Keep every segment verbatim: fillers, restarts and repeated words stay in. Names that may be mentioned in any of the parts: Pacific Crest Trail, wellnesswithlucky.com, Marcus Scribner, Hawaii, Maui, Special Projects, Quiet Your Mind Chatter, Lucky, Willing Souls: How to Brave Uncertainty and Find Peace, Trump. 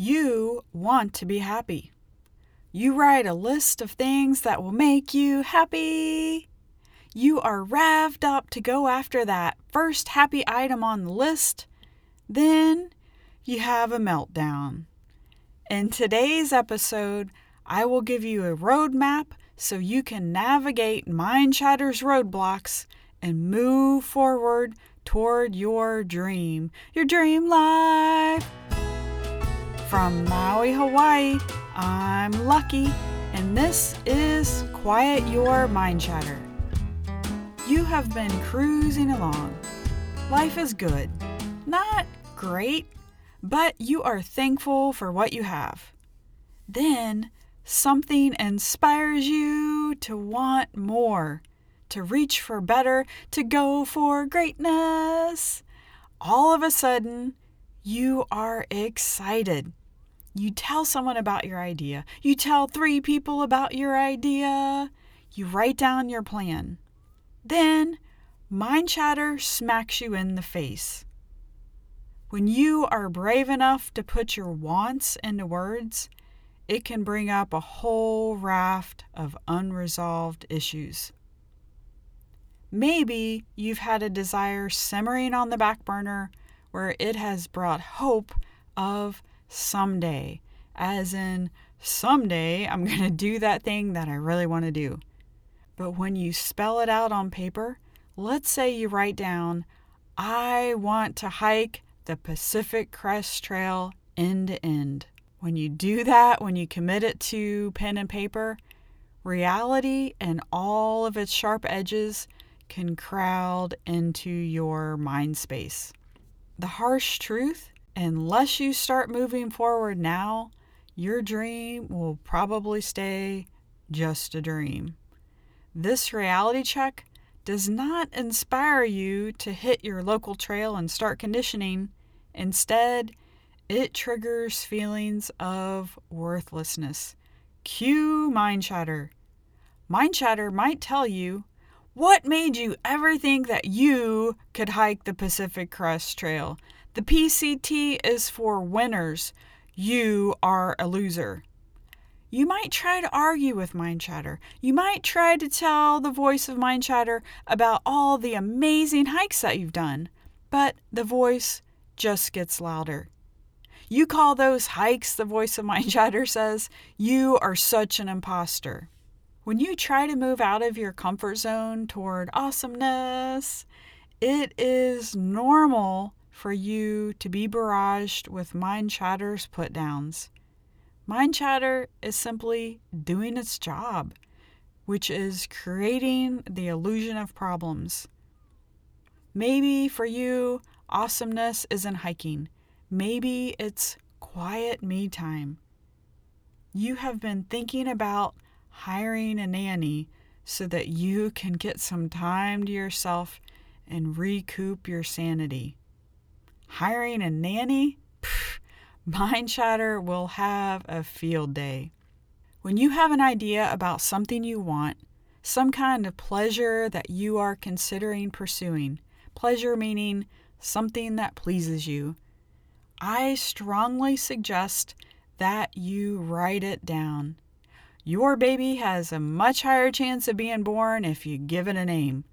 You want to be happy. You write a list of things that will make you happy. You are revved up to go after that first happy item on the list. Then you have a meltdown. In today's episode, I will give you a roadmap so you can navigate Mind Chatter's roadblocks and move forward toward your dream, your dream life. From Maui, Hawaii, I'm Lucky, and this is Quiet Your Mind Chatter. You have been cruising along. Life is good. Not great, but you are thankful for what you have. Then, something inspires you to want more, to reach for better, to go for greatness. All of a sudden, you are excited. You tell someone about your idea. You tell three people about your idea. You write down your plan. Then, Mind Chatter smacks you in the face. When you are brave enough to put your wants into words, it can bring up a whole raft of unresolved issues. Maybe you've had a desire simmering on the back burner where it has brought hope of someday, as in, someday I'm going to do that thing that I really want to do. But when you spell it out on paper, let's say you write down, I want to hike the Pacific Crest Trail end to end. When you do that, when you commit it to pen and paper, reality and all of its sharp edges can crowd into your mind space. The harsh truth, unless you start moving forward now, your dream will probably stay just a dream. This reality check does not inspire you to hit your local trail and start conditioning. Instead, it triggers feelings of worthlessness. Cue Mind Chatter. Mind Chatter might tell you, what made you ever think that you could hike the Pacific Crest Trail? The P C T is for winners. You are a loser. You might try to argue with Mind Chatter. You might try to tell the voice of Mind Chatter about all the amazing hikes that you've done, but the voice just gets louder. You call those hikes, the voice of Mind Chatter says, you are such an imposter. When you try to move out of your comfort zone toward awesomeness, it is normal for you to be barraged with Mind Chatter's put-downs. Mind Chatter is simply doing its job, which is creating the illusion of problems. Maybe for you, awesomeness isn't hiking. Maybe it's quiet me time. You have been thinking about hiring a nanny so that you can get some time to yourself and recoup your sanity. Hiring a nanny? Pfft, Mind Chatter will have a field day. When you have an idea about something you want, some kind of pleasure that you are considering pursuing, pleasure meaning something that pleases you, I strongly suggest that you write it down. Your baby has a much higher chance of being born if you give it a name.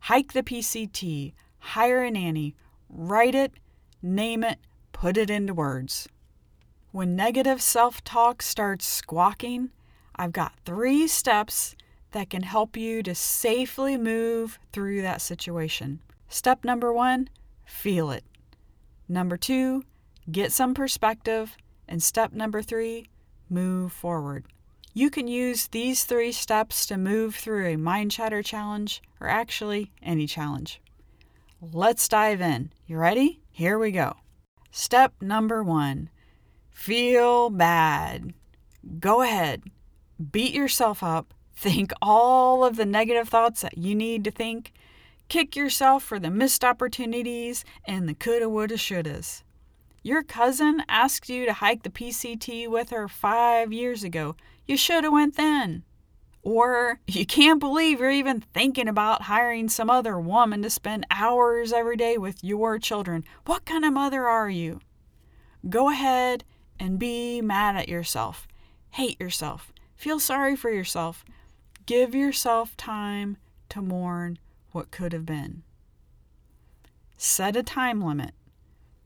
Hike the P C T, hire a nanny, write it, name it, put it into words. When negative self-talk starts squawking, I've got three steps that can help you to safely move through that situation. Step number one, feel it. Number two, get some perspective, and step number three, move forward. You can use these three steps to move through a Mind Chatter challenge, or actually any challenge. Let's dive in. You ready? Here we go. Step number one, feel bad. Go ahead, beat yourself up, think all of the negative thoughts that you need to think, kick yourself for the missed opportunities and the coulda, woulda, shouldas. Your cousin asked you to hike the P C T with her five years ago. You should have went then. Or you can't believe you're even thinking about hiring some other woman to spend hours every day with your children. What kind of mother are you? Go ahead and be mad at yourself, hate yourself, feel sorry for yourself. Give yourself time to mourn what could have been. Set a time limit,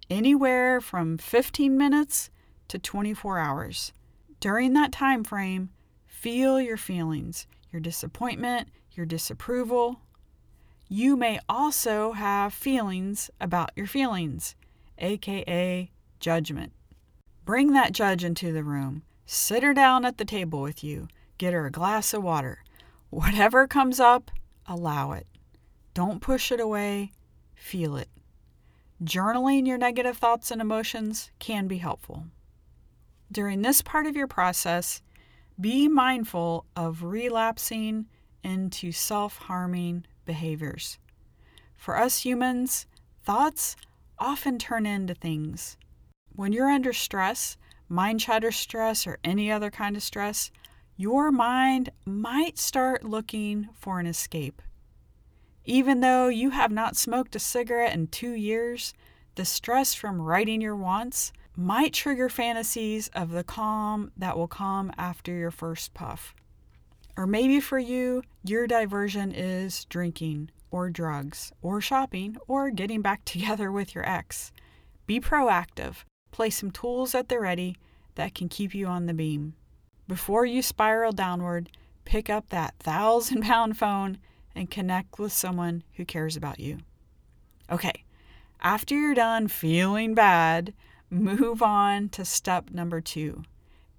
anywhere from fifteen minutes to twenty-four hours. During that time frame, feel your feelings, your disappointment, your disapproval. You may also have feelings about your feelings, aka judgment. Bring that judge into the room. Sit her down at the table with you. Get her a glass of water. Whatever comes up, allow it. Don't push it away. Feel it. Journaling your negative thoughts and emotions can be helpful. During this part of your process, be mindful of relapsing into self-harming behaviors. For us humans, thoughts often turn into things. When you're under stress, mind chatter stress or any other kind of stress, your mind might start looking for an escape. Even though you have not smoked a cigarette in two years, the stress from writing your wants might trigger fantasies of the calm that will come after your first puff. Or maybe for you, your diversion is drinking or drugs or shopping or getting back together with your ex. Be proactive. Play some tools at the ready that can keep you on the beam. Before you spiral downward, pick up that thousand pound phone and connect with someone who cares about you. Okay, after you're done feeling bad, move on to step number two.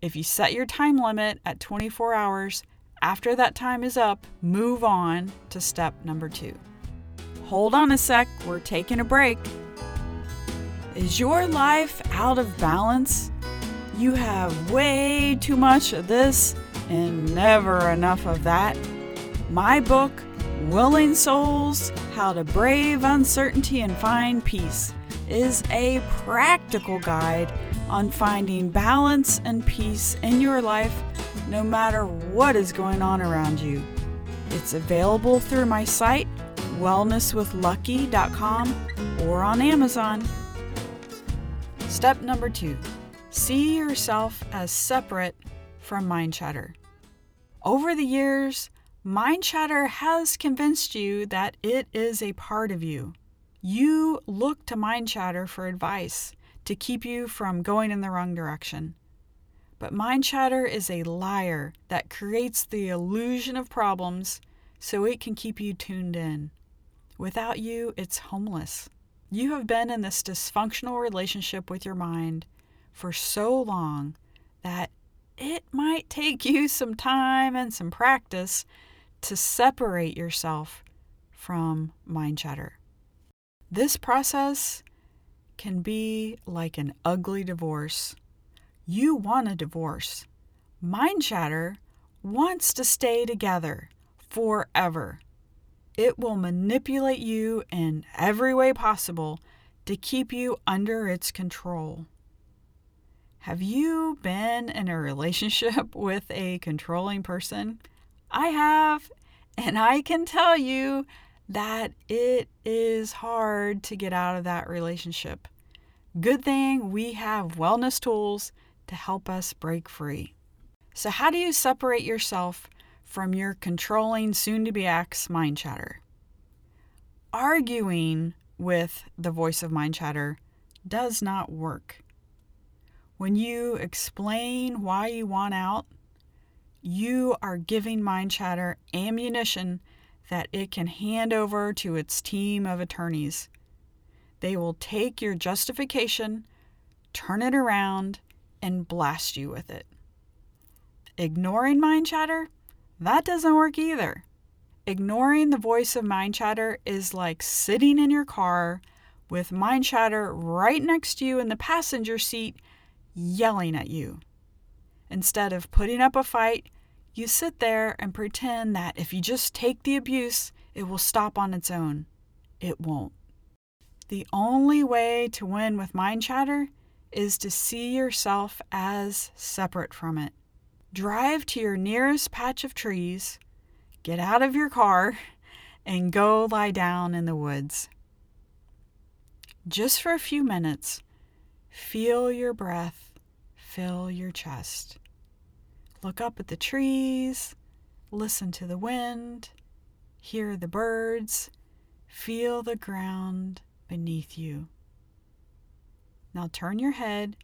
If you set your time limit at twenty-four hours, after that time is up, move on to step number two. Hold on a sec, we're taking a break. Is your life out of balance? You have way too much of this and never enough of that. My book, Willing Souls: How to Brave Uncertainty and Find Peace, is a practical guide on finding balance and peace in your life no matter what is going on around you. It's available through my site, wellness with lucky dot com, or on Amazon. Step number two, see yourself as separate from mind chatter. Over the years, mind chatter has convinced you that it is a part of you. You look to mind chatter for advice to keep you from going in the wrong direction. But mind chatter is a liar that creates the illusion of problems so it can keep you tuned in. Without you, it's homeless. You have been in this dysfunctional relationship with your mind for so long that it might take you some time and some practice to separate yourself from mind chatter. This process can be like an ugly divorce. You want a divorce. Mind chatter wants to stay together forever. It will manipulate you in every way possible to keep you under its control. Have you been in a relationship with a controlling person? I have, and I can tell you that it is hard to get out of that relationship. Good thing we have wellness tools to help us break free. So how do you separate yourself from your controlling soon-to-be ex mind chatter? Arguing with the voice of mind chatter does not work. When you explain why you want out, you are giving mind chatter ammunition that it can hand over to its team of attorneys. They will take your justification, turn it around, and blast you with it. Ignoring mind chatter, that doesn't work either. Ignoring the voice of mind chatter is like sitting in your car with mind chatter right next to you in the passenger seat yelling at you. Instead of putting up a fight, you sit there and pretend that if you just take the abuse, it will stop on its own. It won't. The only way to win with mind chatter is to see yourself as separate from it. Drive to your nearest patch of trees, get out of your car, and go lie down in the woods. Just for a few minutes, feel your breath, fill your chest. Look up at the trees, listen to the wind, hear the birds, feel the ground beneath you. Now turn your head,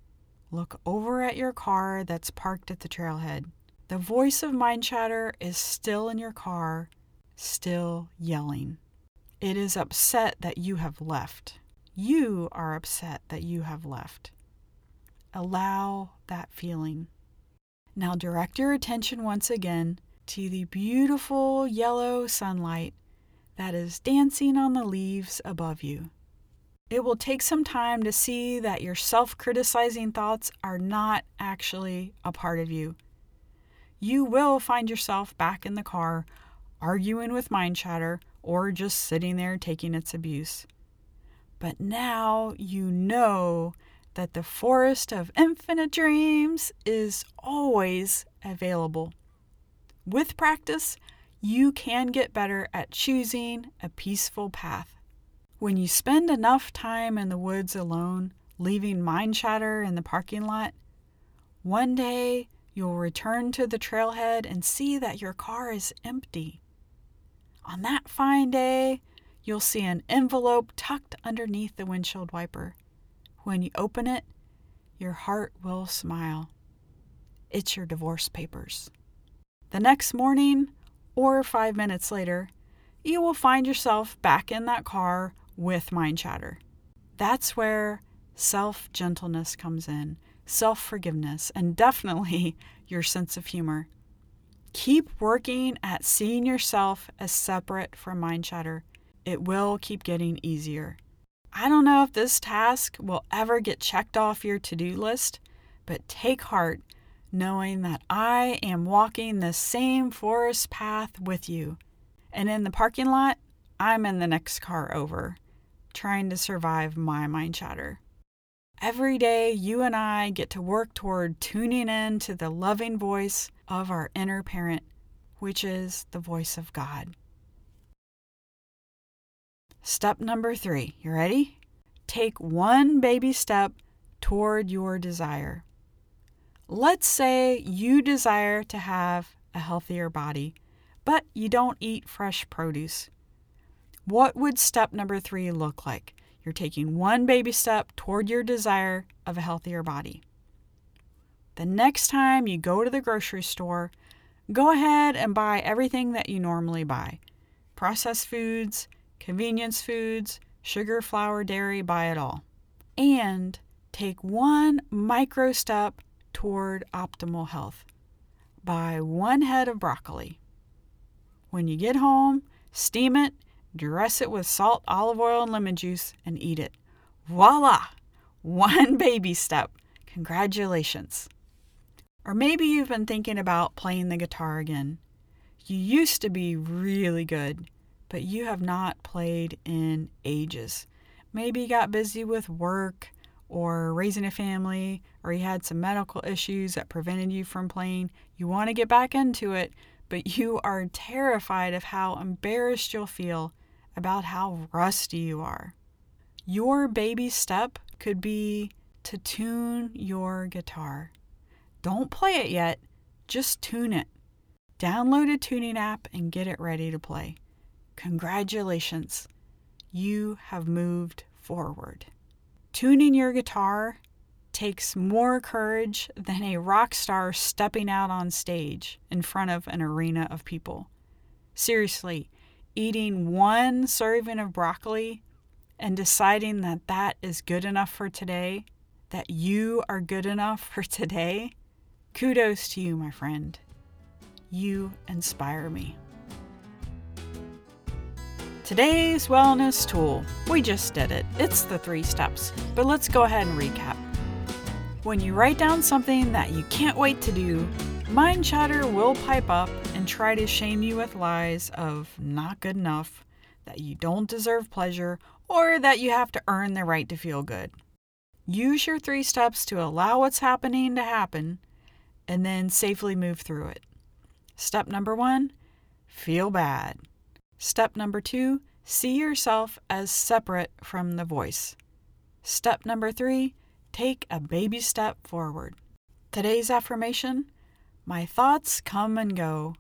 look over at your car that's parked at the trailhead. The voice of mind chatter is still in your car, still yelling. It is upset that you have left. You are upset that you have left. Allow that feeling. Now direct your attention once again to the beautiful yellow sunlight that is dancing on the leaves above you. It will take some time to see that your self-criticizing thoughts are not actually a part of you. You will find yourself back in the car, arguing with mind chatter, or just sitting there taking its abuse. But now you know that the forest of infinite dreams is always available. With practice, you can get better at choosing a peaceful path. When you spend enough time in the woods alone, leaving mind chatter in the parking lot, one day you'll return to the trailhead and see that your car is empty. On that fine day, you'll see an envelope tucked underneath the windshield wiper. When you open it, your heart will smile. It's your divorce papers. The next morning, or five minutes later, you will find yourself back in that car with mind chatter. That's where self-gentleness comes in, self-forgiveness, and definitely your sense of humor. Keep working at seeing yourself as separate from mind chatter. It will keep getting easier. I don't know if this task will ever get checked off your to-do list, but take heart knowing that I am walking the same forest path with you. And in the parking lot, I'm in the next car over, trying to survive my mind chatter. Every day, you and I get to work toward tuning in to the loving voice of our inner parent, which is the voice of God. Step number three, you ready? Take one baby step toward your desire. Let's say you desire to have a healthier body, but you don't eat fresh produce. What would step number three look like? You're taking one baby step toward your desire of a healthier body. The next time you go to the grocery store, go ahead and buy everything that you normally buy. Processed foods, convenience foods, sugar, flour, dairy, buy it all. And take one micro step toward optimal health. Buy one head of broccoli. When you get home, steam it, dress it with salt, olive oil, and lemon juice, and eat it. Voila! One baby step. Congratulations. Or maybe you've been thinking about playing the guitar again. You used to be really good, but you have not played in ages. Maybe you got busy with work or raising a family, or you had some medical issues that prevented you from playing. You want to get back into it, but you are terrified of how embarrassed you'll feel about how rusty you are. Your baby step could be to tune your guitar. Don't play it yet, just tune it. Download a tuning app and get it ready to play. Congratulations, you have moved forward. Tuning your guitar takes more courage than a rock star stepping out on stage in front of an arena of people. Seriously, eating one serving of broccoli and deciding that that is good enough for today, that you are good enough for today. Kudos to you, my friend. You inspire me. Today's wellness tool. We just did it. It's the three steps, but let's go ahead and recap. When you write down something that you can't wait to do, mind chatter will pipe up and try to shame you with lies of not good enough, that you don't deserve pleasure, or that you have to earn the right to feel good. Use your three steps to allow what's happening to happen and then safely move through it. Step number one, feel bad. Step number two, see yourself as separate from the voice. Step number three, take a baby step forward. Today's affirmation, my thoughts come and go.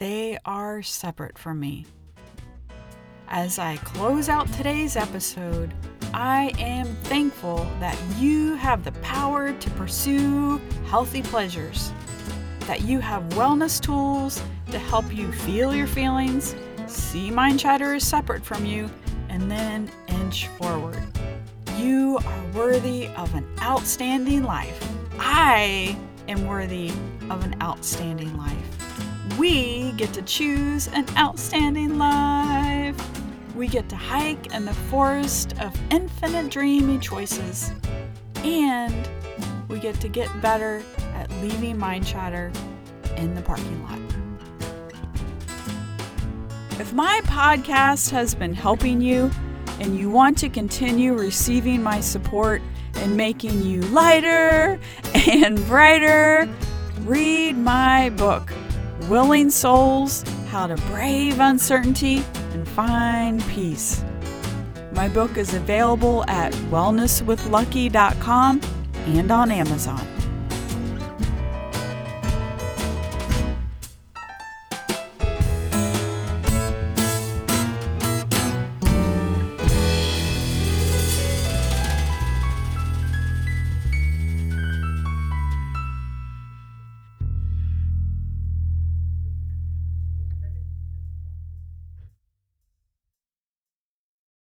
They are separate from me. As I close out today's episode, I am thankful that you have the power to pursue healthy pleasures, that you have wellness tools to help you feel your feelings, see mind chatter is separate from you, and then inch forward. You are worthy of an outstanding life. I am worthy of an outstanding life. We get to choose an outstanding life. We get to hike in the forest of infinite dreamy choices. And we get to get better at leaving mind chatter in the parking lot. If my podcast has been helping you and you want to continue receiving my support and making you lighter and brighter, read my book, Willing Souls: How to Brave Uncertainty and Find Peace. My book is available at wellness with lucky dot com and on Amazon.